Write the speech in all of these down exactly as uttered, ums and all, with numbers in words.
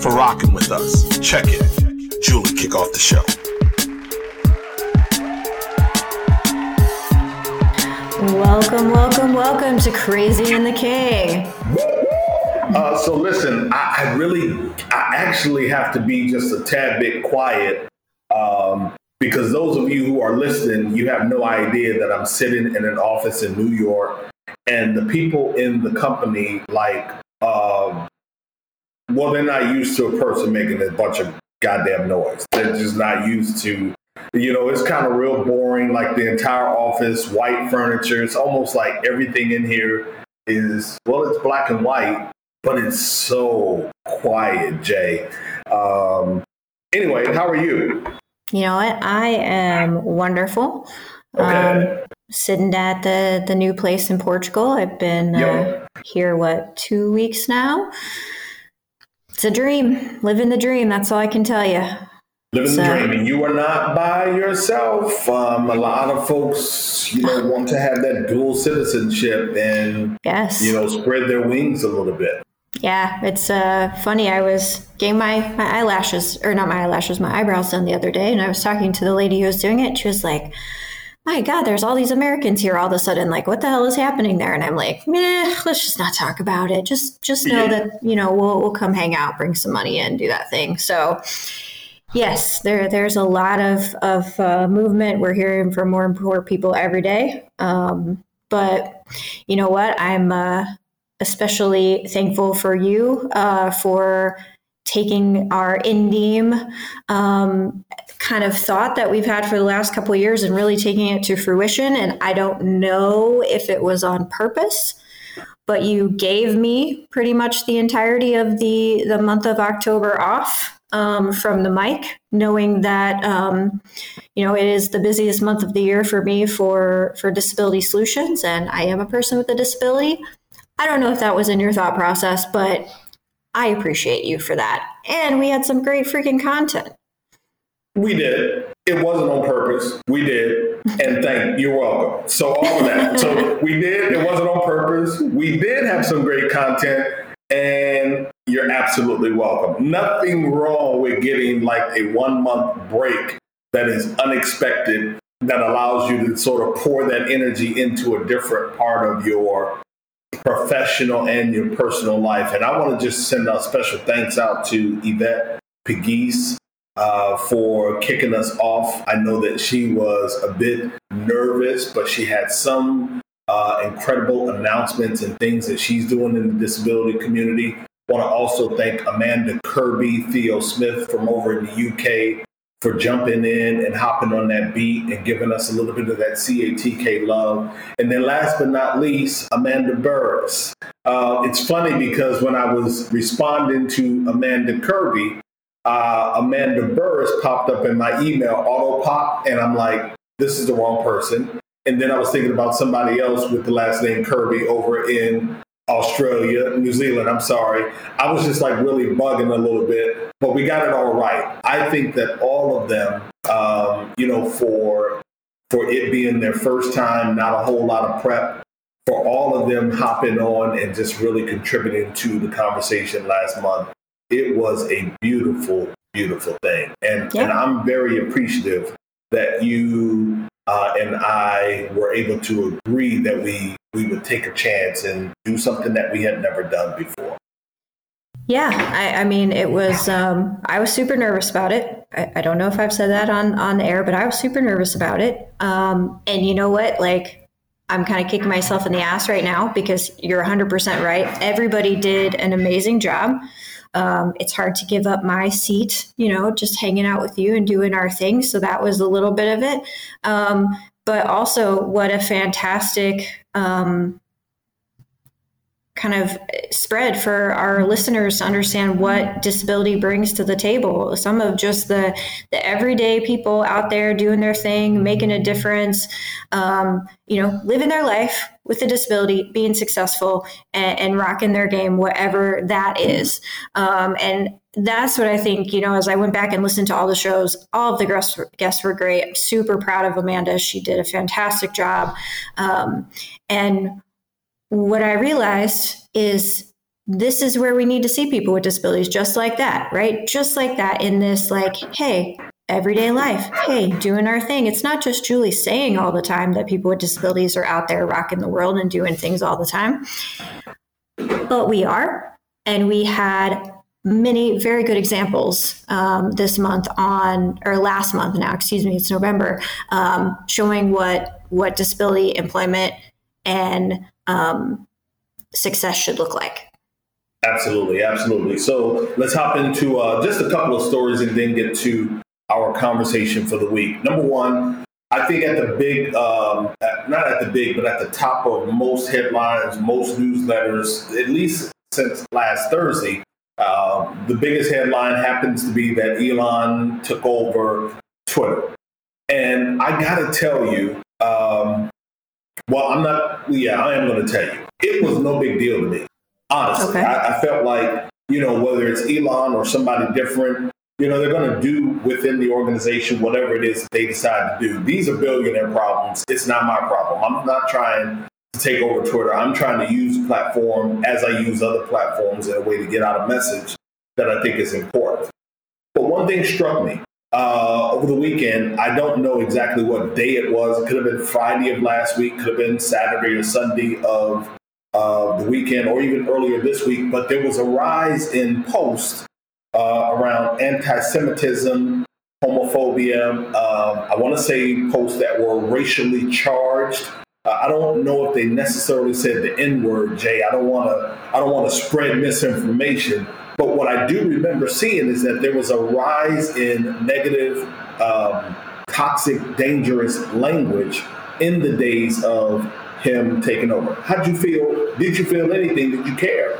for rocking with us. Check it. Julie, kick off the show. Welcome, welcome, welcome to Crazy and the King. Uh, so listen, I, I really, I actually have to be just a tad bit quiet um, because those of you who are listening, you have no idea that I'm sitting in an office in New York, and the people in the company, like, uh, well, they're not used to a person making a bunch of goddamn noise. They're just not used to, you know, it's kind of real boring, like the entire office, white furniture. It's almost like everything in here is, well, it's black and white, but it's so quiet, Jay. Um, anyway, how are you? You know what? I am wonderful. Okay. Um, sitting at the, the new place in Portugal. I've been uh, here, what, two weeks now? It's a dream. Living the dream. That's all I can tell you. Living so. the dream. And you are not by yourself. Um, a lot of folks, you know, want to have that dual citizenship and, yes, you know, spread their wings a little bit. Yeah. It's uh, funny. I was getting my, my eyelashes, or not my eyelashes, my eyebrows done the other day. And I was talking to the lady who was doing it. She was like, my God, there's all these Americans here all of a sudden. Like, what the hell is happening there? And I'm like, meh, let's just not talk about it. Just just know yeah. that, you know, we'll we'll come hang out, bring some money in, do that thing. So, yes, there there's a lot of, of uh, movement. We're hearing from more and more people every day. Um, but you know what? I'm uh, especially thankful for you uh, for taking our in-game um, kind of thought that we've had for the last couple of years and really taking it to fruition. And I don't know if it was on purpose, but you gave me pretty much the entirety of the, the month of October off um, from the mic, knowing that, um, you know, it is the busiest month of the year for me for, for Disability Solutions. And I am a person with a disability. I don't know if that was in your thought process, but I appreciate you for that. And we had some great freaking content. We did. It wasn't on purpose. We did. And thank you. You're welcome. So all of that. So we did. It wasn't on purpose. We did have some great content. And you're absolutely welcome. Nothing wrong with getting like a one month break that is unexpected, that allows you to sort of pour that energy into a different part of your professional and your personal life. And I want to just send a special thanks out to Yvette Pegues uh, for kicking us off. I know that she was a bit nervous, but she had some uh, incredible announcements and things that she's doing in the disability community. I want to also thank Amanda Kirby, Theo Smith from over in the U K for jumping in and hopping on that beat and giving us a little bit of that C A T K love. And then last but not least, Amanda Burris. Uh, it's funny because when I was responding to Amanda Kirby, uh, Amanda Burris popped up in my email, auto pop, and I'm like, this is the wrong person. And then I was thinking about somebody else with the last name Kirby over in Australia, New Zealand, I'm sorry. I was just like really bugging a little bit, but we got it all right. I think that all of them, um, you know, for for it being their first time, not a whole lot of prep, for all of them hopping on and just really contributing to the conversation last month, it was a beautiful, beautiful thing. And, yeah. and I'm very appreciative that you uh, and I were able to agree that we we would take a chance and do something that we had never done before. Yeah. I, I mean, it was, um, I was super nervous about it. I, I don't know if I've said that on, on the air, but I was super nervous about it. Um, and you know what? Like, I'm kind of kicking myself in the ass right now because you're one hundred percent right. Everybody did an amazing job. Um, it's hard to give up my seat, you know, just hanging out with you and doing our thing. So that was a little bit of it. Um, But also, what a fantastic um, kind of spread for our listeners to understand what disability brings to the table. Some of just the, the everyday people out there doing their thing, making a difference, um, you know, living their life with a disability, being successful and, and rocking their game, whatever that is. Um, and that's what I think, you know, as I went back and listened to all the shows, all of the guests were great. I'm super proud of Amanda. She did a fantastic job. Um, and what I realized is this is where we need to see people with disabilities, just like that, right? Just like that in this, like, hey, everyday life, hey, doing our thing. It's not just Julie saying all the time that people with disabilities are out there rocking the world and doing things all the time, but we are. And we had many very good examples um, this month on, or last month now, excuse me, it's November, um, showing what, what disability employment and um, success should look like. Absolutely. Absolutely. So let's hop into uh, just a couple of stories and then get to our conversation for the week. Number one, I think at the big, um, at, not at the big, but at the top of most headlines, most newsletters, at least since last Thursday, uh, the biggest headline happens to be that Elon took over Twitter. And I got to tell you, um, Well, I'm not, yeah, I am going to tell you. It was no big deal to me, honestly. Okay. I, I felt like, you know, whether it's Elon or somebody different, you know, they're going to do within the organization whatever it is that they decide to do. These are billionaire problems. It's not my problem. I'm not trying to take over Twitter. I'm trying to use platform as I use other platforms in a way to get out a message that I think is important. But one thing struck me. Uh, over the weekend, I don't know exactly what day it was. It could have been Friday of last week, could have been Saturday or Sunday of uh, the weekend, or even earlier this week. But there was a rise in posts uh, around anti-Semitism, homophobia. Um, I want to say posts that were racially charged. Uh, I don't know if they necessarily said the N-word, Jay. I don't want to. I don't want to spread misinformation. But what I do remember seeing is that there was a rise in negative, um, toxic, dangerous language in the days of him taking over. How'd you feel? Did you feel anything? Did you care?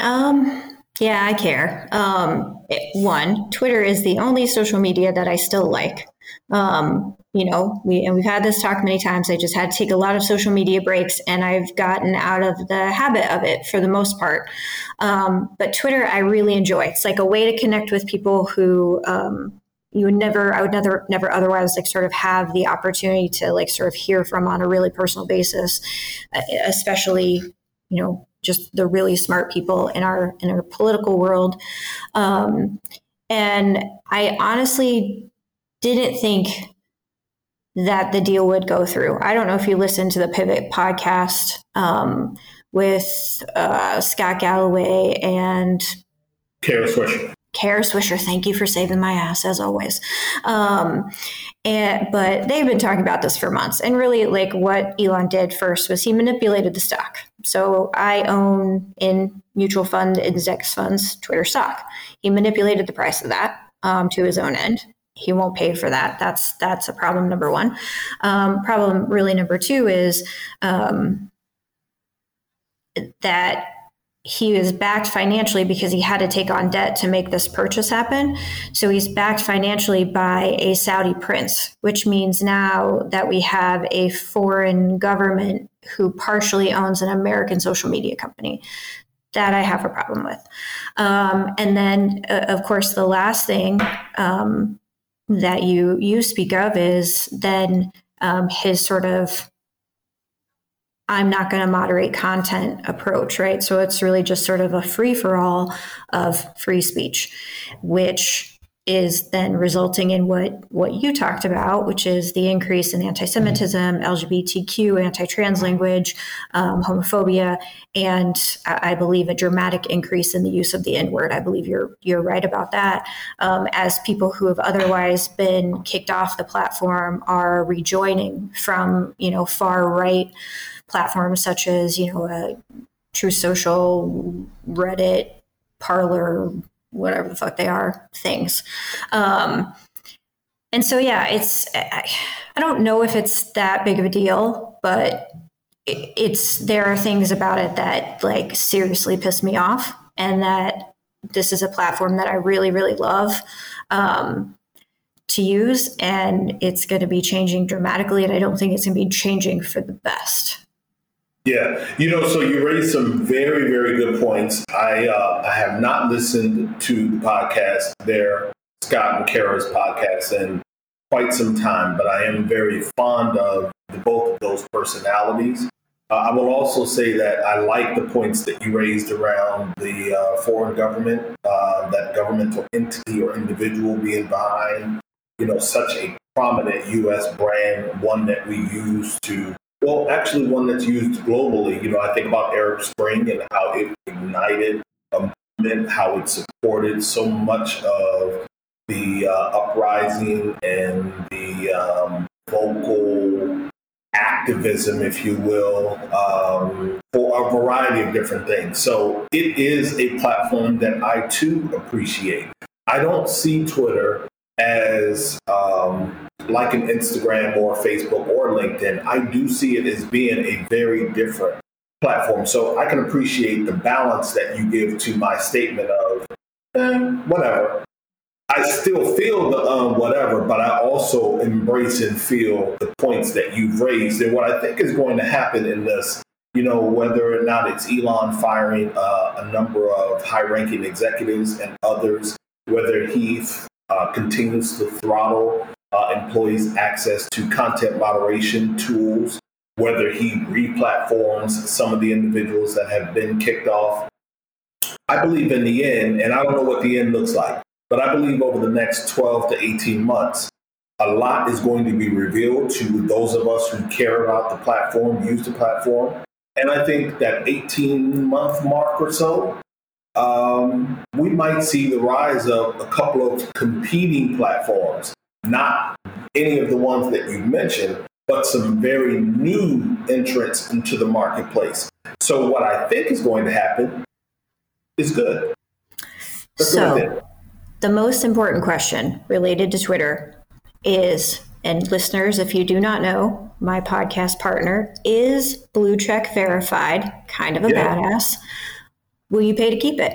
Um, yeah, I care. Um, it, one, Twitter is the only social media that I still like. Um, you know, we, and we've had this talk many times. I just had to take a lot of social media breaks, and I've gotten out of the habit of it for the most part. Um, but Twitter, I really enjoy. It's like a way to connect with people who, um, you would never, I would never, never otherwise like sort of have the opportunity to like sort of hear from on a really personal basis, especially, you know, just the really smart people in our, in our political world. Um, and I honestly didn't think that the deal would go through. I don't know if you listened to the Pivot podcast um, with uh, Scott Galloway and Kara Swisher. Kara Swisher, thank you for saving my ass as always. Um, and but they've been talking about this for months. And really, like what Elon did first was he manipulated the stock. So I own in mutual fund index funds Twitter stock. He manipulated the price of that um, to his own end. He won't pay for that. That's that's a problem number one. Um, problem really number two is um, that he was backed financially because he had to take on debt to make this purchase happen. So he's backed financially by a Saudi prince, which means now that we have a foreign government who partially owns an American social media company. That I have a problem with. Um, and then, uh, of course, the last thing um, that you you speak of is then um, his sort of I'm not going to moderate content approach, right? So it's really just sort of a free for all of free speech, which is then resulting in what what you talked about, which is the increase in anti-Semitism, L G B T Q, anti-trans language, um, homophobia, and I, I believe a dramatic increase in the use of the N-word. I believe you're you're right about that. Um, as people who have otherwise been kicked off the platform are rejoining from, you know, far right platforms such as, you know, a True Social, Reddit, Parler, whatever the fuck they are, things. Um, and so, yeah, it's, I, I don't know if it's that big of a deal, but it's, there are things about it that like seriously piss me off, and that this is a platform that I really, really love um, to use, and it's going to be changing dramatically. And I don't think it's going to be changing for the best. Yeah. You know, so you raised some very, very good points. I, uh, I have not listened to the podcast there, Scott and Kara's podcast, in quite some time, but I am very fond of both of those personalities. Uh, I will also say that I like the points that you raised around the uh, foreign government, uh, that governmental entity or individual being behind, you know, such a prominent U S brand, one that we use to Well, actually, one that's used globally. You know, I think about Arab Spring and how it ignited a movement, how it supported so much of the uh, uprising and the um, vocal activism, if you will, um, for a variety of different things. So it is a platform that I, too, appreciate. I don't see Twitter as um, like an Instagram or Facebook or LinkedIn. I do see it as being a very different platform. So I can appreciate the balance that you give to my statement of eh, whatever. I still feel the um, whatever, but I also embrace and feel the points that you've raised. And what I think is going to happen in this, you know, whether or not it's Elon firing uh, a number of high-ranking executives and others, whether he Uh, continues to throttle uh, employees' access to content moderation tools, whether he replatforms some of the individuals that have been kicked off. I believe in the end, and I don't know what the end looks like, but I believe over the next twelve to eighteen months, a lot is going to be revealed to those of us who care about the platform, use the platform. And I think that eighteen-month mark or so, Um, we might see the rise of a couple of competing platforms, not any of the ones that you mentioned, but some very new entrants into the marketplace. So what I think is going to happen is good. Let's so the most important question related to Twitter is, and listeners, if you do not know, my podcast partner is Blue Check Verified, kind of a yeah. badass. Will you pay to keep it?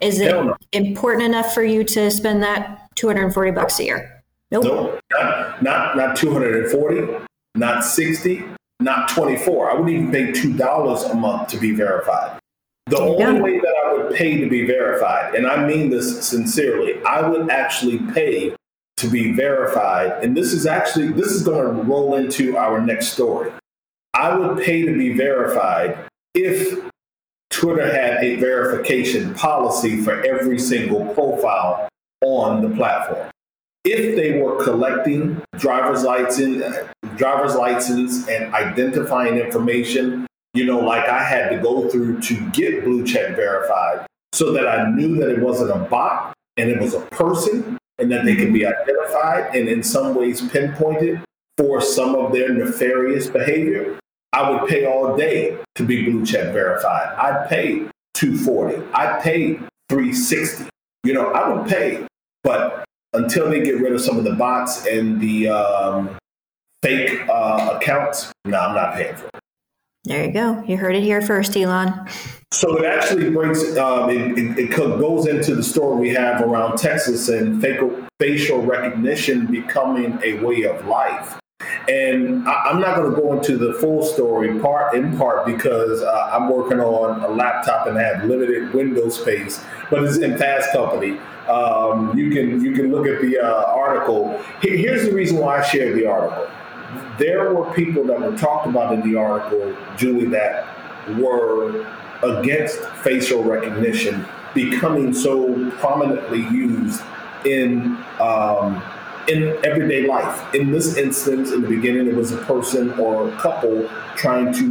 Is it important enough for you to spend that two hundred forty bucks a year? Nope. Nope. Not, not, not two hundred forty, not sixty, not twenty-four. I wouldn't even pay two dollars a month to be verified. The only way that I would pay to be verified, and I mean this sincerely, I would actually pay to be verified. And this is actually, this is going to roll into our next story. I would pay to be verified if Twitter had a verification policy for every single profile on the platform. If they were collecting driver's license, driver's license and identifying information, you know, like I had to go through to get Blue Check Verified so that I knew that it wasn't a bot and it was a person and that they could be identified and in some ways pinpointed for some of their nefarious behavior. I would pay all day to be Blue Check Verified. I'd pay two hundred forty dollars. I'd pay three hundred sixty dollars. You know, I would pay. But until they get rid of some of the bots and the um, fake uh, accounts, no, I'm not paying for it. There you go. You heard it here first, Elon. So it actually brings, um, it, it, it goes into the story we have around Texas and facial recognition becoming a way of life. And I, I'm not going to go into the full story part in part because uh, I'm working on a laptop and have limited window space, but it's in Fast Company. Um, you can you can look at the uh, article. Here's the reason why I shared the article. There were people that were talked about in the article, Julie, that were against facial recognition becoming so prominently used in um in everyday life. In this instance, in the beginning, it was a person or a couple trying to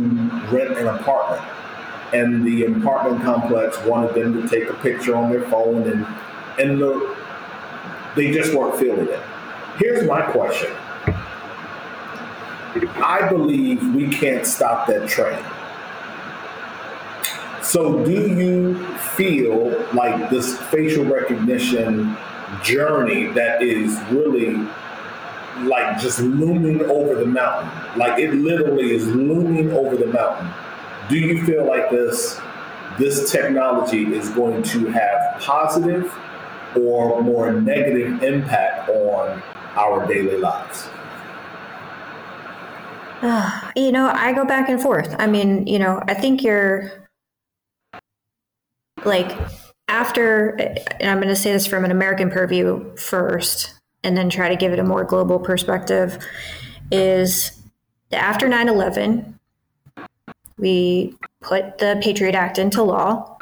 rent an apartment. And the apartment complex wanted them to take a picture on their phone, and, and the, they just weren't feeling it. Here's my question. I believe we can't stop that train. So do you feel like this facial recognition journey that is really like just looming over the mountain. Like it literally is looming over the mountain. Do you feel like this this technology is going to have positive or more negative impact on our daily lives? Uh, you know, I go back and forth. I mean, you know, I think you're like after, and I'm going to say this from an American purview first, and then try to give it a more global perspective, is after nine eleven, we put the Patriot Act into law,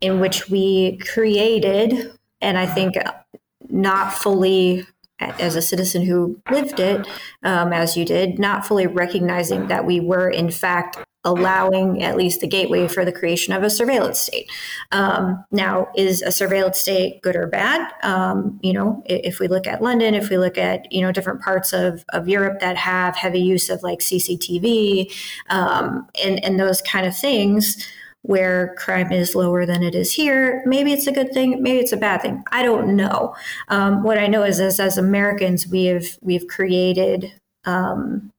in which we created, and I think not fully, as a citizen who lived it, um, as you did, not fully recognizing that we were in fact allowing at least the gateway for the creation of a surveillance state. Um, now, is a surveillance state good or bad? Um, you know, if we look at London, if we look at, you know, different parts of, of Europe that have heavy use of like C C T V um, and, and those kind of things where crime is lower than it is here, maybe it's a good thing, maybe it's a bad thing. I don't know. Um, what I know is this, as Americans, we have we've created um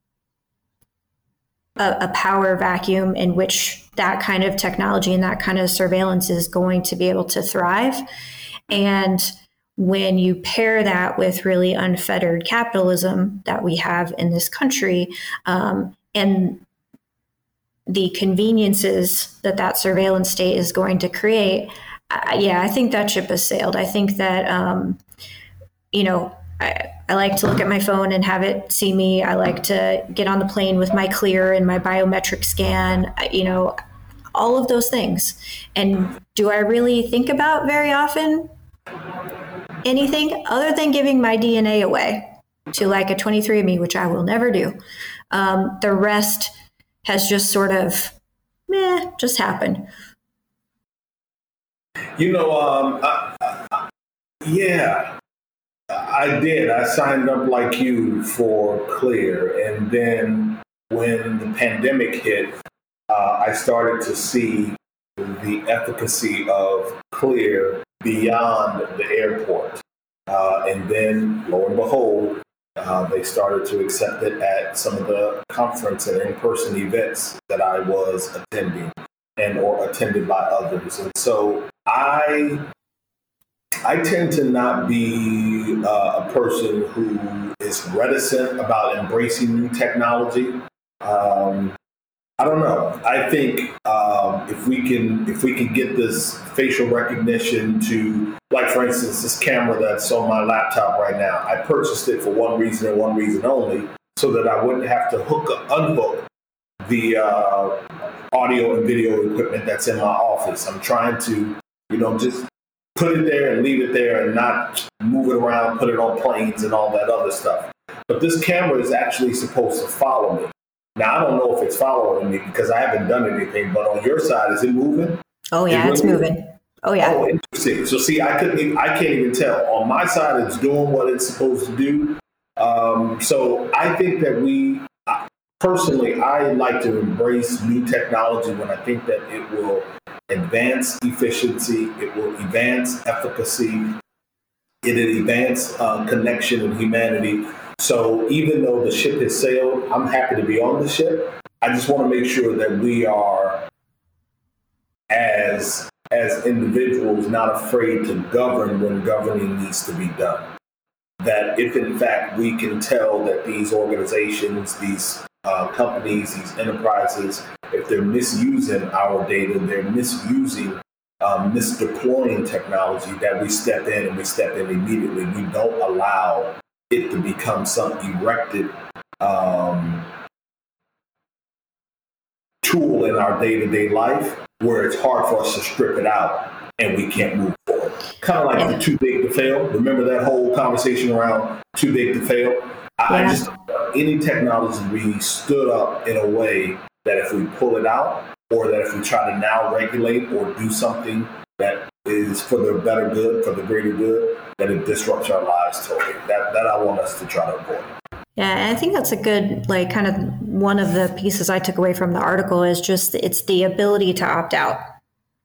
a power vacuum in which that kind of technology and that kind of surveillance is going to be able to thrive. And when you pair that with really unfettered capitalism that we have in this country, um, and the conveniences that that surveillance state is going to create, I, yeah, I think that ship has sailed. I think that, um, you know, I, I like to look at my phone and have it see me. I like to get on the plane with my Clear and my biometric scan, you know, all of those things. And do I really think about very often anything other than giving my D N A away to like a twenty-three and me, which I will never do. Um, the rest has just sort of, meh, just happened. You know, um, I, I, yeah. I did. I signed up like you for Clear. And then when the pandemic hit, uh, I started to see the efficacy of Clear beyond the airport. Uh, and then, lo and behold, uh, they started to accept it at some of the conference and in-person events that I was attending and or attended by others. And so I... I tend to not be uh, a person who is reticent about embracing new technology. Um, I don't know. I think um, if we can, if we can get this facial recognition to, like, for instance, this camera that's on my laptop right now. I purchased it for one reason and one reason only, so that I wouldn't have to hook up, unhook the uh, audio and video equipment that's in my office. I'm trying to, you know, just put it there and leave it there and not move it around, put it on planes and all that other stuff. But this camera is actually supposed to follow me. Now, I don't know if it's following me because I haven't done anything, but on your side, is it moving? Oh, yeah, it's, it's moving. moving. Oh, yeah. Oh, interesting. So, see, I couldn't even, I can't even tell. On my side, it's doing what it's supposed to do. Um, so I think that we, personally, I like to embrace new technology when I think that it will advance efficiency, it will advance efficacy, it'll advance uh, connection and humanity. So even though the ship has sailed, I'm happy to be on the ship. I just want to make sure that we are, as as individuals, not afraid to govern when governing needs to be done. That if in fact we can tell that these organizations, these Uh, companies, these enterprises, if they're misusing our data, they're misusing, um, misdeploying technology, that we step in and we step in immediately. We don't allow it to become some erected um, tool in our day-to-day life where it's hard for us to strip it out and we can't move forward. Kind of like yeah. the too big to fail. Remember that whole conversation around too big to fail? I yeah. just, any technology we stood up in a way that if we pull it out, or that if we try to now regulate or do something that is for the better good, for the greater good, that it disrupts our lives totally. That that I want us to try to avoid. Yeah, and I think that's a good, like, kind of one of the pieces I took away from the article is just it's the ability to opt out.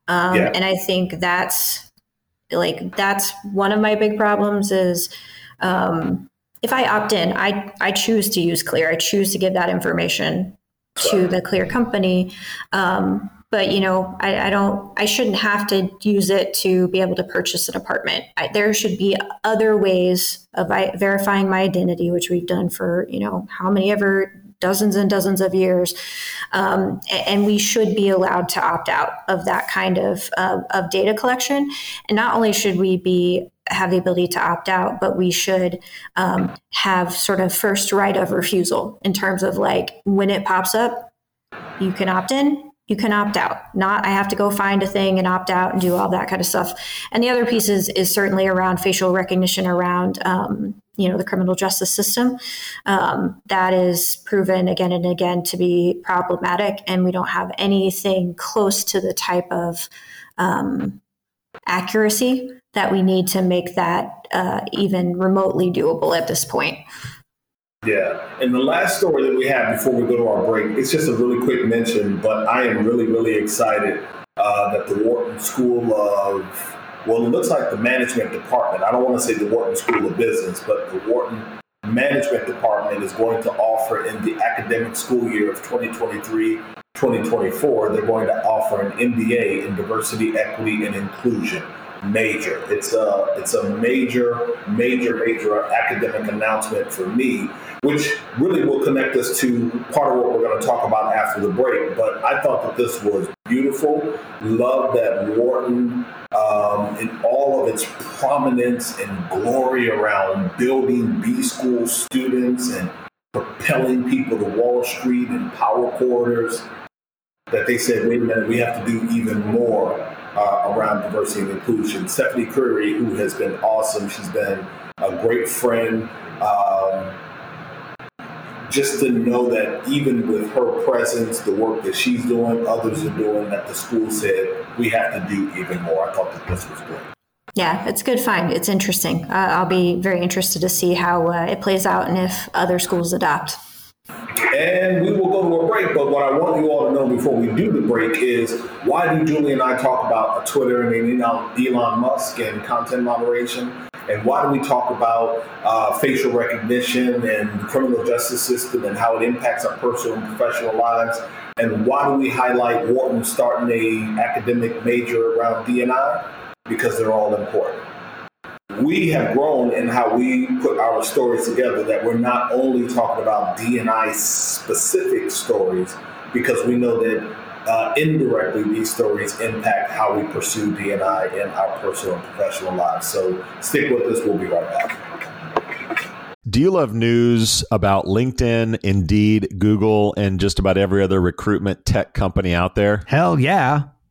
Um, yeah. And I think that's, like, that's one of my big problems is, um, if I opt in, I, I choose to use Clear. I choose to give that information to the Clear company. Um, but, you know, I, I don't, I shouldn't have to use it to be able to purchase an apartment. I, there should be other ways of I, verifying my identity, which we've done for, you know, how many ever dozens and dozens of years. Um, and we should be allowed to opt out of that kind of, uh, of data collection. And not only should we be have the ability to opt out, but we should um, have sort of first right of refusal in terms of like when it pops up, you can opt in, you can opt out. Not I have to go find a thing and opt out and do all that kind of stuff. And the other piece is, is certainly around facial recognition around, um, you know, the criminal justice system. Um, that is proven again and again to be problematic. And we don't have anything close to the type of um, accuracy that we need to make that uh, even remotely doable at this point. Yeah. And the last story that we have before we go to our break, it's just a really quick mention, but I am really, really excited uh, that the Wharton School of, well, it looks like the management department, I don't want to say the Wharton School of Business, but the Wharton Management Department is going to offer in the academic school year of twenty twenty-three, twenty twenty-four, they're going to offer an M B A in diversity, equity, and inclusion. Major. It's a it's a major, major, major academic announcement for me, which really will connect us to part of what we're going to talk about after the break. But I thought that this was beautiful. Love that Wharton um, in all of its prominence and glory around building B-school students and propelling people to Wall Street and power corridors, that they said, wait a minute, we have to do even more Uh, around diversity and inclusion. Stephanie Curry, who has been awesome, she's been a great friend. Um, just to know that even with her presence, the work that she's doing, others are doing, that the school said, we have to do even more. I thought that this was great. Yeah, it's a good find. It's interesting. Uh, I'll be very interested to see how uh, it plays out and if other schools adopt. And we will go to a break, but what I want you all to know before we do the break is, why do Julie and I talk about Twitter and Elon Musk and content moderation? And why do we talk about uh, facial recognition and the criminal justice system and how it impacts our personal and professional lives? And why do we highlight Wharton starting an academic major around D and I? Because they're all important. We have grown in how we put our stories together, that we're not only talking about D and I specific stories, because we know that uh, indirectly these stories impact how we pursue D and I in our personal and professional lives. So stick with us. We'll be right back. Do you love news about LinkedIn, Indeed, Google, and just about every other recruitment tech company out there? Hell yeah.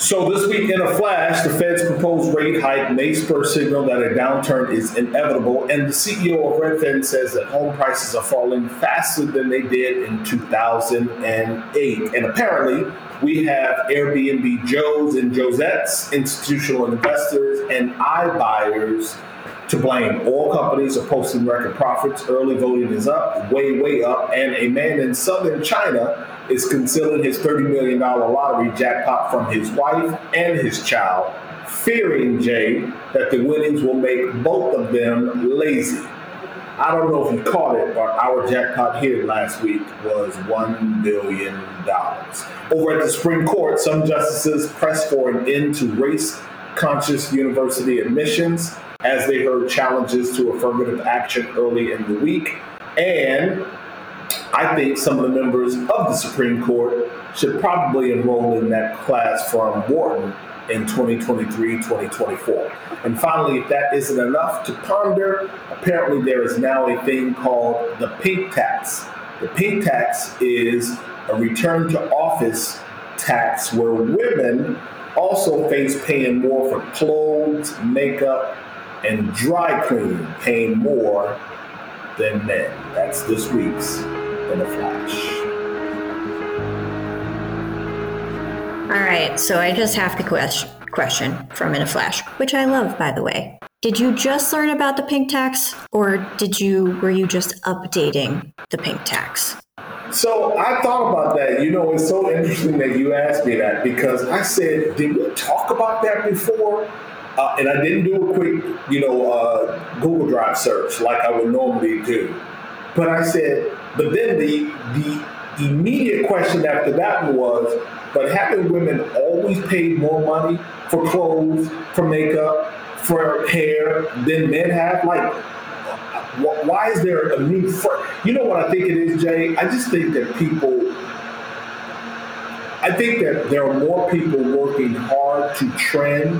So this week in a flash, the Fed's proposed rate hike may spur signal that a downturn is inevitable. And the C E O of Redfin says that home prices are falling faster than they did in two thousand eight. And apparently we have Airbnb Joes and Josettes, institutional investors and iBuyers to blame. Oil companies are posting record profits. Early voting is up, way, way up. And a man in southern China is concealing his thirty million dollars lottery jackpot from his wife and his child, fearing, Jay, that the winnings will make both of them lazy. I don't know if you caught it, but our jackpot here last week was one billion dollars. Over at the Supreme Court, some justices pressed for an end to race-conscious university admissions as they heard challenges to affirmative action early in the week. And I think some of the members of the Supreme Court should probably enroll in that class from Wharton in twenty twenty-three, twenty twenty-four. And finally, if that isn't enough to ponder, apparently there is now a thing called the pink tax. The pink tax is a return to office tax where women also face paying more for clothes, makeup, and dry cleaning, paying more than men. That's this week's In a Flash. All right, so I just have the quest- question from In a Flash, which I love, by the way. Did you just learn about the pink tax, or did you were you just updating the pink tax? So I thought about that. You know, it's so interesting that you asked me that, because I said, did we talk about that before? Uh, and I didn't do a quick, you know, uh, Google Drive search like I would normally do. But I said, but then the the immediate question after that was, but haven't women always paid more money for clothes, for makeup, for hair than men have? Like, why is there a need for, you know what I think it is, Jay? I just think that people, I think that there are more people working hard to trend,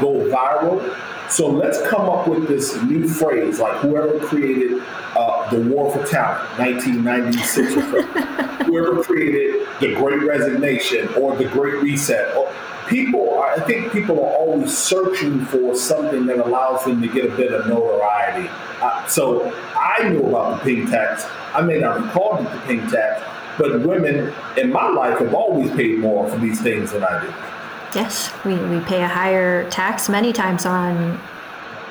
go viral. So let's come up with this new phrase, like whoever created uh, the War for Talent, nineteen ninety-six, whoever created the Great Resignation or the Great Reset. Or people, are, I think people are always searching for something that allows them to get a bit of notoriety. Uh, so I knew about the pink tax. I may not have called it the pink tax, but women in my life have always paid more for these things than I do. Yes, we, we pay a higher tax many times on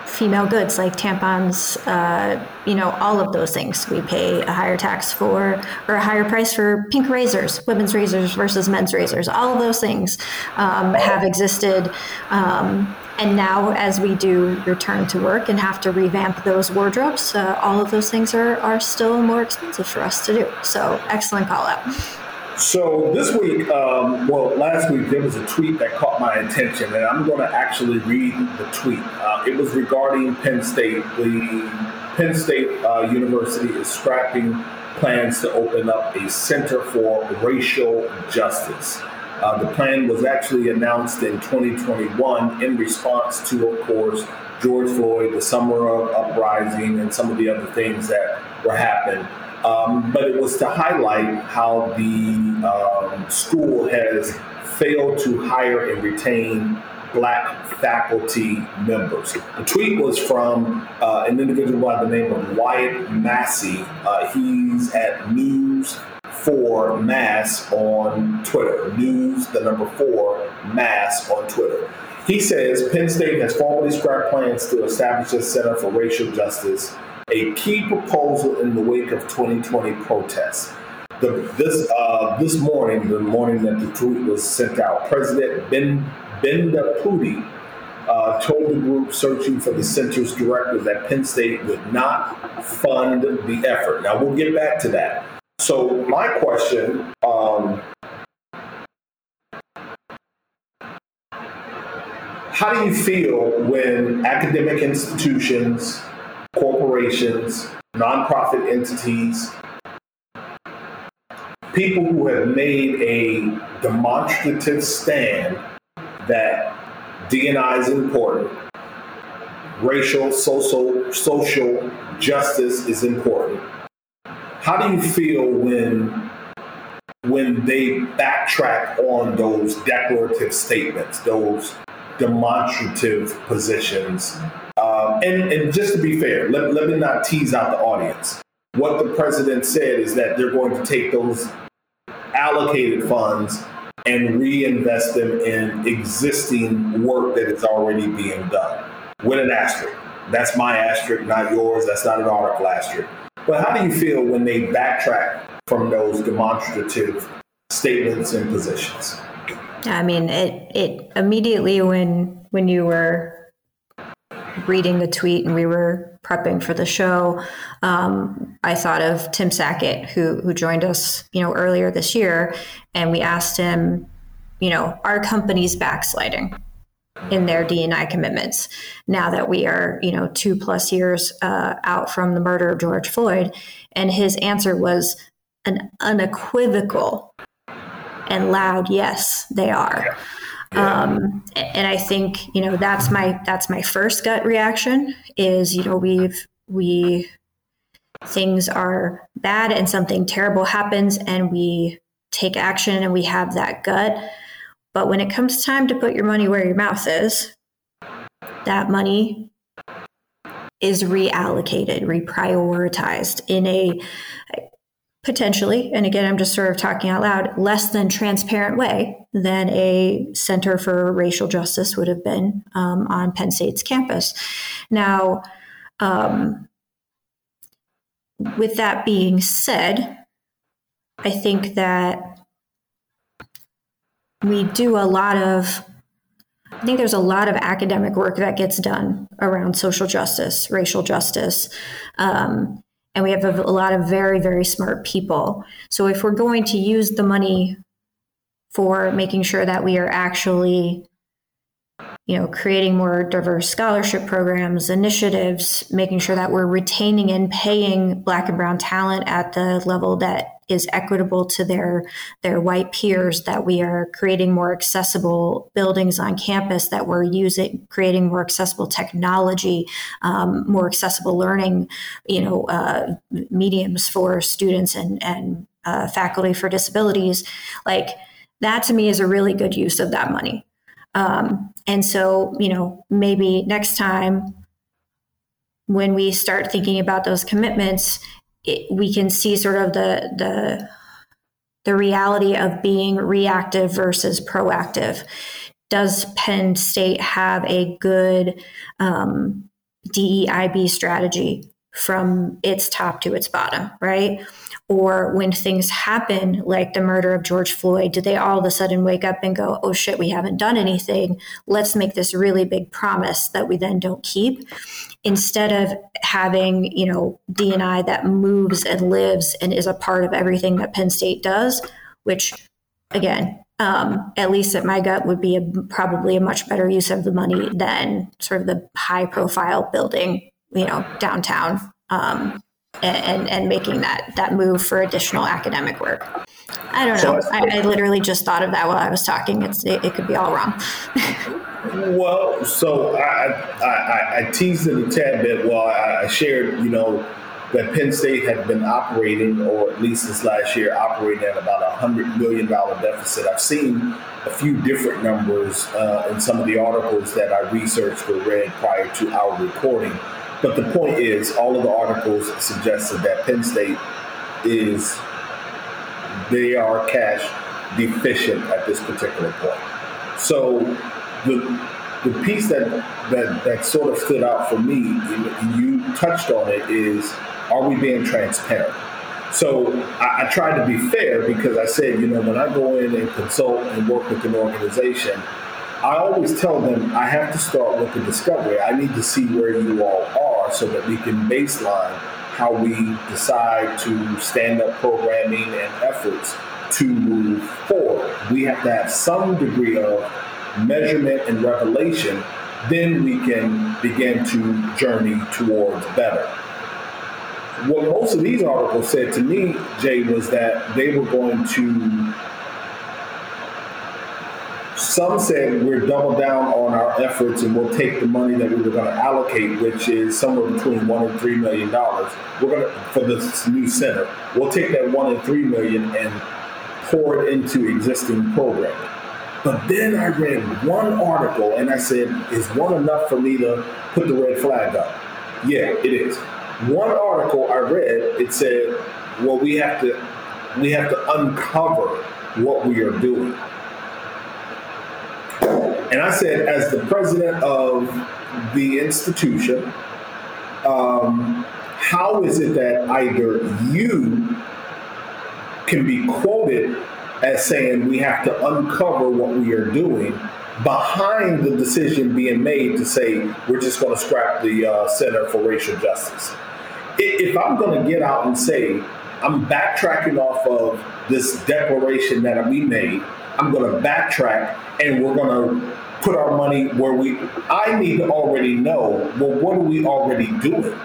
female goods like tampons, uh, you know, all of those things. We pay a higher tax for, or a higher price for pink razors, women's razors versus men's razors. All of those things um, have existed. Um, and now as we do return to work and have to revamp those wardrobes, uh, all of those things are, are still more expensive for us to do. So excellent call out. So this week, um, well, last week, there was a tweet that caught my attention, and I'm going to actually read the tweet. Uh, it was regarding Penn State. The Penn State uh, University is scrapping plans to open up a center for racial justice. Uh, the plan was actually announced in twenty twenty-one in response to, of course, George Floyd, the summer of uprising, and some of the other things that were happening. Um, but it was to highlight how the um, school has failed to hire and retain Black faculty members. The tweet was from uh, an individual by the name of Wyatt Massey. Uh, he's at News for Mass on Twitter. News, the number four, Mass on Twitter. He says, Penn State has formally scrapped plans to establish a Center for Racial Justice, a key proposal in the wake of twenty twenty protests. The, this uh, this morning, the morning that the tweet was sent out, President Ben Benda Pudi uh, told the group searching for the center's director that Penn State would not fund the effort. Now, we'll get back to that. So my question, um, how do you feel when academic institutions, corporations, nonprofit entities, people who have made a demonstrative stand that D and I is important, racial, social, social justice is important. How do you feel when when they backtrack on those declarative statements, those demonstrative positions? Um, and, and just to be fair, let, let me not tease out the audience. What the president said is that they're going to take those allocated funds and reinvest them in existing work that is already being done with an asterisk. That's my asterisk, not yours. That's not an article asterisk. But how do you feel when they backtrack from those demonstrative statements and positions? I mean, it, it immediately when when you were reading the tweet and we were prepping for the show, um, I thought of Tim Sackett, who who joined us, you know, earlier this year, and we asked him, you know, are companies backsliding in their D and I commitments now that we are, you know, two plus years uh, out from the murder of George Floyd? And his answer was an unequivocal and loud yes, they are. Yeah. Um, and I think, you know, that's my, that's my first gut reaction is, you know, we've, we, things are bad and something terrible happens and we take action and we have that gut. But when it comes time to put your money where your mouth is, that money is reallocated, reprioritized in a potentially, and again, I'm just sort of talking out loud, less than transparent way. than a Center for Racial Justice would have been um, on Penn State's campus. Now, um, with that being said, I think that we do a lot of, I think there's a lot of academic work that gets done around social justice, racial justice, um, and we have a, a lot of very, very smart people. So if we're going to use the money for making sure that we are actually, you know, creating more diverse scholarship programs, initiatives, making sure that we're retaining and paying Black and Brown talent at the level that is equitable to their their white peers, that we are creating more accessible buildings on campus, that we're using creating more accessible technology, um, more accessible learning, you know, uh, mediums for students and and uh, faculty for disabilities. Like, that to me is a really good use of that money. Um, and so, you know, maybe next time when we start thinking about those commitments, It, we can see sort of the the the reality of being reactive versus proactive. Does Penn State have a good um, D E I B strategy from its top to its bottom, right? Or when things happen, like the murder of George Floyd, do they all of a sudden wake up and go, oh shit, we haven't done anything. Let's make this really big promise that we then don't keep, instead of having, you know, D and I that moves and lives and is a part of everything that Penn State does, which, again, um, at least at my gut, would be a, probably a much better use of the money than sort of the high profile building, you know, downtown, um, and, and, and making that, that move for additional academic work. I don't know. So I, I literally just thought of that while I was talking. It's, it, it could be all wrong. Well, so I, I, I teased it a tad bit while I shared, you know, that Penn State had been operating, or at least this last year, operating at about a one hundred million dollars deficit. I've seen a few different numbers uh, in some of the articles that I researched or read prior to our reporting. But the point is, all of the articles suggested that Penn State is, they are cash deficient at this particular point. So the the piece that, that, that sort of stood out for me, and you touched on it, is, are we being transparent? So I, I tried to be fair, because I said, you know, when I go in and consult and work with an organization, I always tell them I have to start with the discovery. I need to see where you all are so that we can baseline how we decide to stand up programming and efforts to move forward. We have to have some degree of measurement and revelation, then we can begin to journey towards better. What most of these articles said to me, Jay, was that they were going to, some said we're double down on our efforts and we'll take the money that we were going to allocate, which is somewhere between one and three million dollars. We're going to, for this new center, we'll take that one and three million and pour it into existing programming. But then I read one article and I said, is one enough for me to put the red flag up? Yeah, it is. One article I read, it said, well, we have to, we have to uncover what we are doing. And I said, as the president of the institution, um, how is it that either you can be quoted as saying we have to uncover what we are doing behind the decision being made to say we're just going to scrap the uh, Center for Racial Justice? If I'm going to get out and say I'm backtracking off of this declaration that we made, I'm going to backtrack and we're going to put our money where we, I need to already know, well, what are we already doing?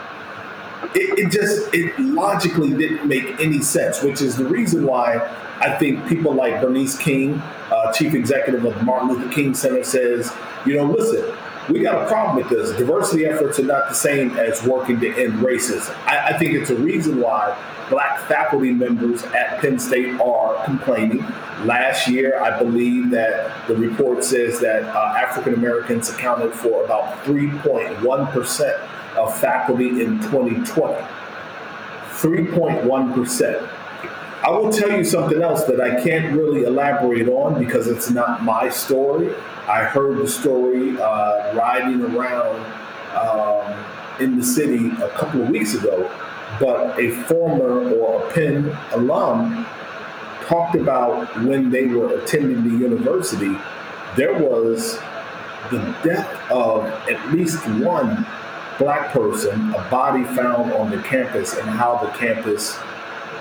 It, it just, it logically didn't make any sense, which is the reason why I think people like Bernice King, uh, chief executive of the Martin Luther King Center, says, you know, listen, we got a problem with this. Diversity efforts are not the same as working to end racism. I, I think it's a reason why Black faculty members at Penn State are complaining. Last year, I believe that the report says that uh, African Americans accounted for about three point one percent of faculty in twenty twenty. three point one percent. I will tell you something else that I can't really elaborate on because it's not my story. I heard the story uh, riding around um, in the city a couple of weeks ago, but a former or a Penn alum talked about when they were attending the university, there was the death of at least one black person, a body found on the campus, and how the campus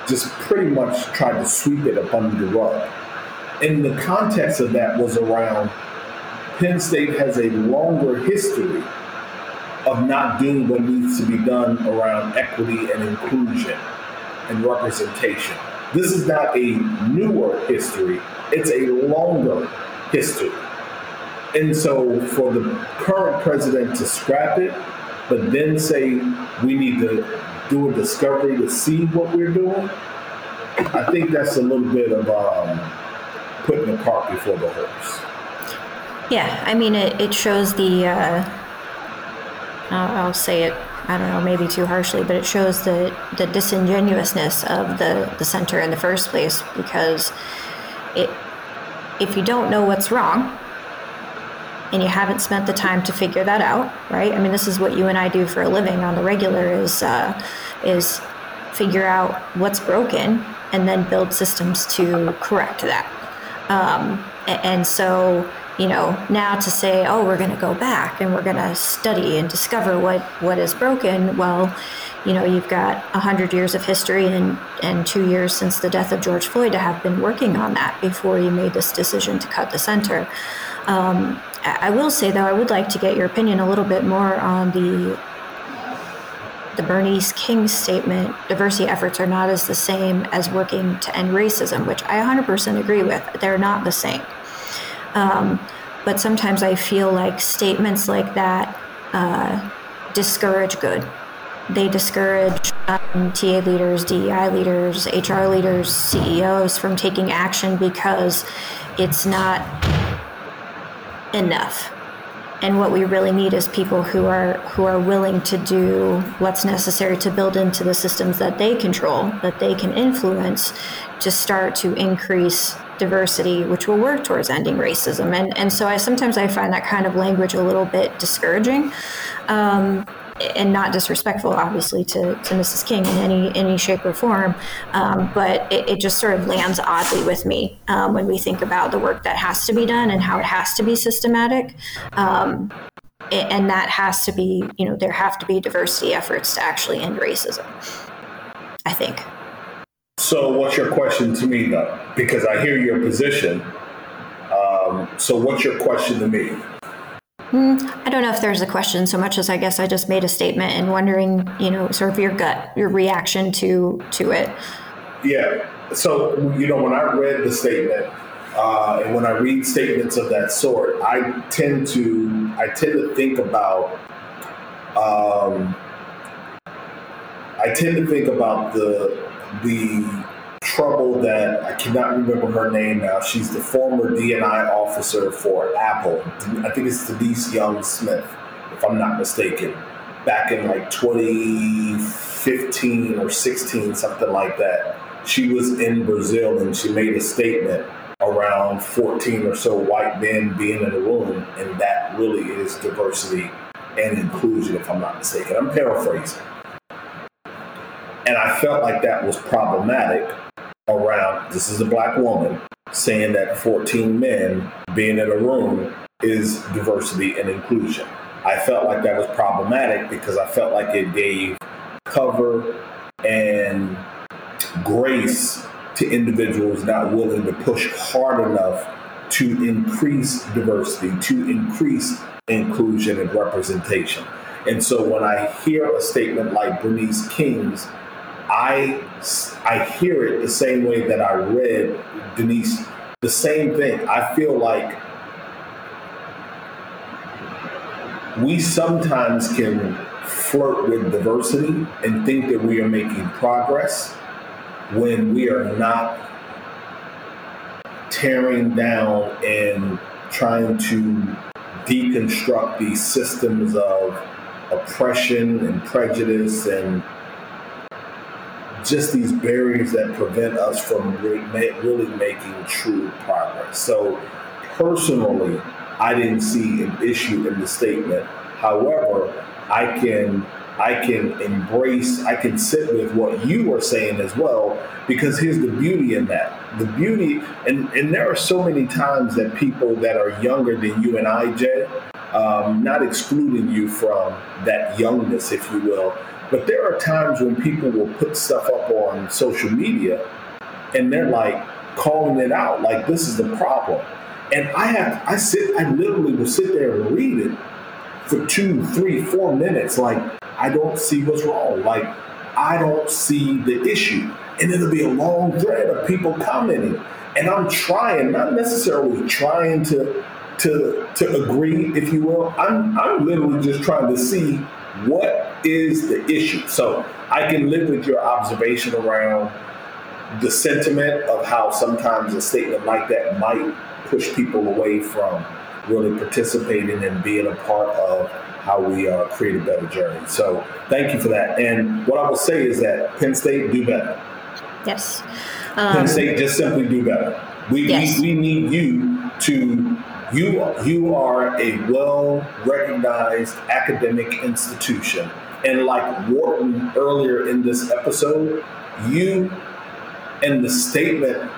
just pretty much tried to sweep it up under the rug. And the context of that was around Penn State has a longer history of not doing what needs to be done around equity and inclusion and representation. This is not a newer history, it's a longer history. And so for the current president to scrap it, but then say we need to do a discovery to see what we're doing, I think that's a little bit of um, putting the cart before the horse. Yeah, I mean, it, it shows the, uh, I'll, I'll say it, I don't know, maybe too harshly, but it shows the, the disingenuousness of the, the center in the first place, because it if you don't know what's wrong, and you haven't spent the time to figure that out, right? I mean, this is what you and I do for a living on the regular is uh, is figure out what's broken and then build systems to correct that. Um, and so, you know, now to say, oh, we're going to go back and we're going to study and discover what, what is broken. Well, you know, you've got one hundred years of history and, and two years since the death of George Floyd to have been working on that before you made this decision to cut the center. Um, I will say, though, I would like to get your opinion a little bit more on the the Bernice King statement, diversity efforts are not as the same as working to end racism, which I one hundred percent agree with. They're not the same. Um, but sometimes I feel like statements like that uh, discourage good. They discourage um, T A leaders, D E I leaders, H R leaders, C E Os from taking action because it's not enough. And what we really need is people who are who are willing to do what's necessary to build into the systems that they control, that they can influence, to start to increase diversity, which will work towards ending racism. And and so I sometimes I find that kind of language a little bit discouraging, um, and not disrespectful, obviously, to, to Missus King in any any shape or form. Um, but it, it just sort of lands oddly with me um, when we think about the work that has to be done and how it has to be systematic. Um, and that has to be, you know, there have to be diversity efforts to actually end racism, I think. So what's your question to me, though? Because I hear your position. Um, so what's your question to me? I don't know if there's a question so much as I guess I just made a statement and wondering, you know, sort of your gut, your reaction to to it. Yeah. So, you know, when I read the statement uh, and when I read statements of that sort, I tend to I tend to think about um, I tend to think about the the trouble that I cannot remember her name now. She's the former D and I officer for Apple. I think it's Denise Young Smith, if I'm not mistaken, back in like twenty fifteen or sixteen, something like that. She was in Brazil and she made a statement around fourteen or so white men being in a room, and that really is diversity and inclusion, if I'm not mistaken. I'm paraphrasing. And I felt like that was problematic around, this is a black woman saying that fourteen men being in a room is diversity and inclusion. I felt like that was problematic because I felt like it gave cover and grace to individuals not willing to push hard enough to increase diversity, to increase inclusion and representation. And so when I hear a statement like Bernice King's, I, I hear it the same way that I read Denise, the same thing. I feel like we sometimes can flirt with diversity and think that we are making progress when we are not tearing down and trying to deconstruct these systems of oppression and prejudice and just these barriers that prevent us from really making true progress. So personally, I didn't see an issue in the statement. However, I can I can embrace, I can sit with what you are saying as well, because here's the beauty in that. The beauty, and, and there are so many times that people that are younger than you and I, Jay, um, not excluding you from that youngness, if you will, but there are times when people will put stuff up on social media and they're like calling it out, like this is the problem. And I have, I sit, I literally will sit there and read it for two, three, four minutes, like, I don't see what's wrong. Like, I don't see the issue. And it'll be a long thread of people commenting. And I'm trying, not necessarily trying to to to agree, if you will. I'm I'm literally just trying to see what is the issue. So I can live with your observation around the sentiment of how sometimes a statement like that might push people away from really participating and being a part of how we uh, create a better journey. So thank you for that. And what I will say is that Penn State, do better. Yes. Um, Penn State, just simply do better. We, yes. we we need you to, you, you are a well-recognized academic institution. And like Wharton earlier in this episode, you and the statement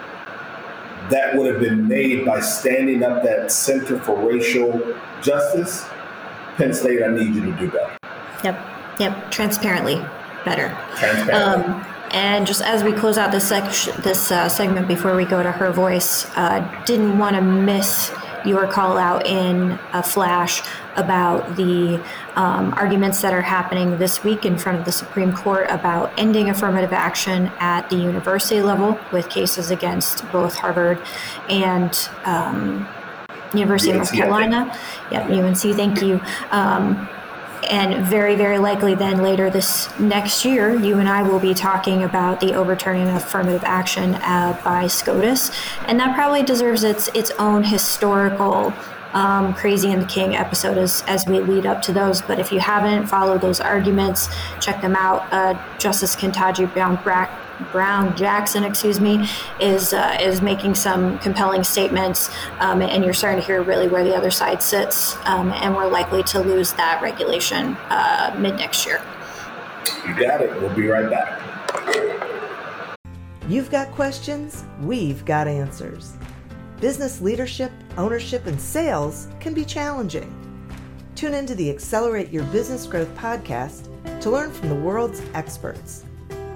that would have been made by standing up that Center for Racial Justice, Penn State, I need you to do better. Yep, yep, transparently better. Transparently. Um, and just as we close out this section, this uh, segment before we go to her voice, uh, didn't want to miss your call out in a flash about the um, arguments that are happening this week in front of the Supreme Court about ending affirmative action at the university level with cases against both Harvard and um, University of North Carolina. Yep, U N C, thank you. Um, and very, very likely then later this next year, you and I will be talking about the overturning of affirmative action uh, by SCOTUS. And that probably deserves its its own historical um, Crazy and the King episode as, as we lead up to those. But if you haven't followed those arguments, check them out. Uh, Justice Ketanji Brown Brack. Brown Jackson, excuse me, is uh, is making some compelling statements, um, and you're starting to hear really where the other side sits, um, and we're likely to lose that regulation uh, mid next year. You got it. We'll be right back. You've got questions, we've got answers. Business leadership, ownership, and sales can be challenging. Tune into the Accelerate Your Business Growth podcast to learn from the world's experts.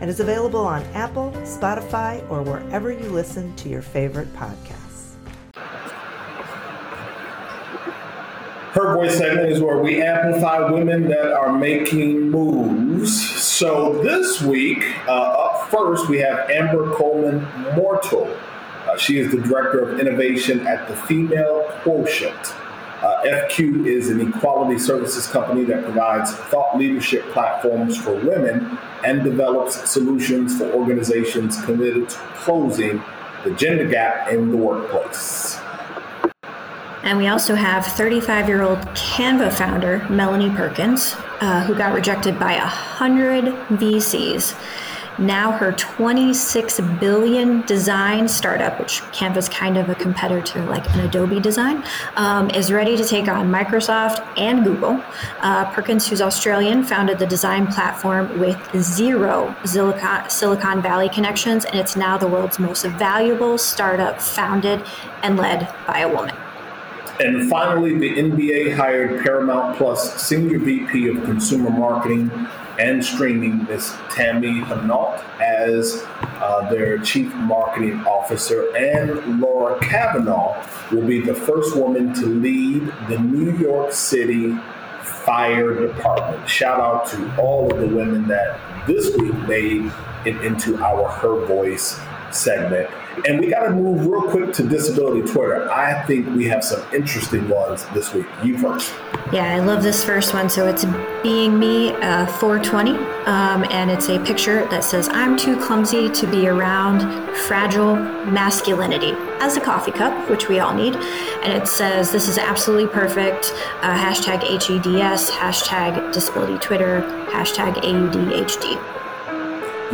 and is available on Apple, Spotify, or wherever you listen to your favorite podcasts. Her Voice segment is where we amplify women that are making moves. So this week, uh, up first, we have Amber Coleman Mortal. Uh, she is the Director of Innovation at the Female Quotient. Uh, F Q is an equality services company that provides thought leadership platforms for women and develops solutions for organizations committed to closing the gender gap in the workplace. And we also have thirty-five-year-old Canva founder Melanie Perkins, uh, who got rejected by one hundred V Cs. Now her twenty-six billion design startup, which Canva is kind of a competitor to like an Adobe design, um, is ready to take on Microsoft and Google. Uh, Perkins, who's Australian, founded the design platform with zero Silicon, Silicon Valley connections, and it's now the world's most valuable startup founded and led by a woman. And finally, the N B A hired Paramount Plus Senior V P of Consumer Marketing and Streaming, Miss Tammy Hanault, as uh, their Chief Marketing Officer, and Laura Cavanaugh will be the first woman to lead the New York City Fire Department. Shout out to all of the women that this week made it into our Her Voice segment. And we got to move real quick to disability Twitter. I think we have some interesting ones this week. You first. Yeah, I love this first one. So it's Being Me uh, four twenty, um, and it's a picture that says, "I'm too clumsy to be around fragile masculinity," as a coffee cup, which we all need. And it says, "This is absolutely perfect. Uh, hashtag H E D S, hashtag disability Twitter, hashtag A U D H D.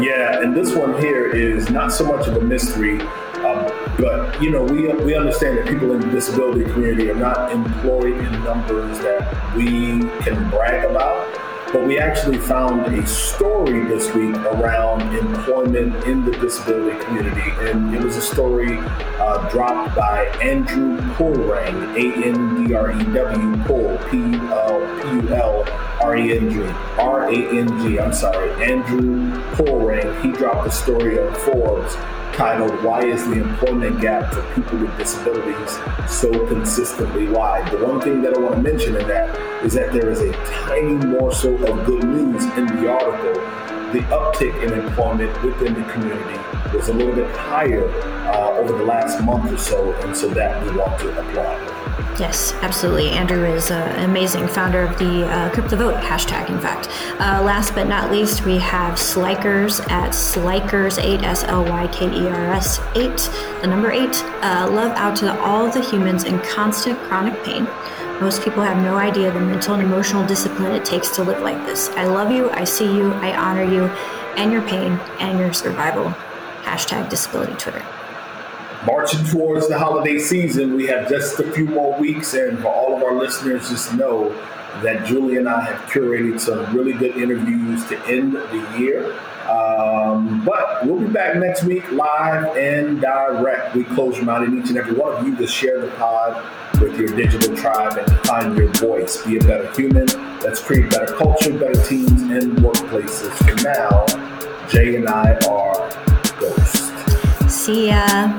Yeah, and this one here is not so much of a mystery, um, but, you know, we we understand that people in the disability community are not employed in numbers that we can brag about, but we actually found a story this week around employment in the disability community, and it was a story uh, dropped by Andrew Pulrang, A N D R E W, Pul, P U L, R E N G, R A N G, I'm sorry, Andrew Pulrang. He dropped a story on Forbes titled, "Why is the employment gap for people with disabilities so consistently wide?" The one thing that I want to mention in that is that there is a tiny morsel of good news in the article. The uptick in employment within the community was a little bit higher uh, over the last month or so, and so that we want to applaud. Yes, absolutely. Andrew is uh, an amazing founder of the uh, Crypto Vote hashtag, in fact. Uh, last but not least, we have Slikers at Slikers eight, S L Y K E R S eight, the number eight. Uh, love out to all the humans in constant chronic pain. Most people have no idea the mental and emotional discipline it takes to live like this. I love you, I see you, I honor you, and your pain, and your survival. Hashtag disability Twitter. Marching towards the holiday season, we have just a few more weeks, and for all of our listeners, just know that Julie and I have curated some really good interviews to end the year. Um, but we'll be back next week, live and direct. We close reminding each and every one of you to share the pod with your digital tribe and find your voice. Be a better human. Let's create better culture, better teams, and workplaces. For now, Jay and I are ghosts. See ya.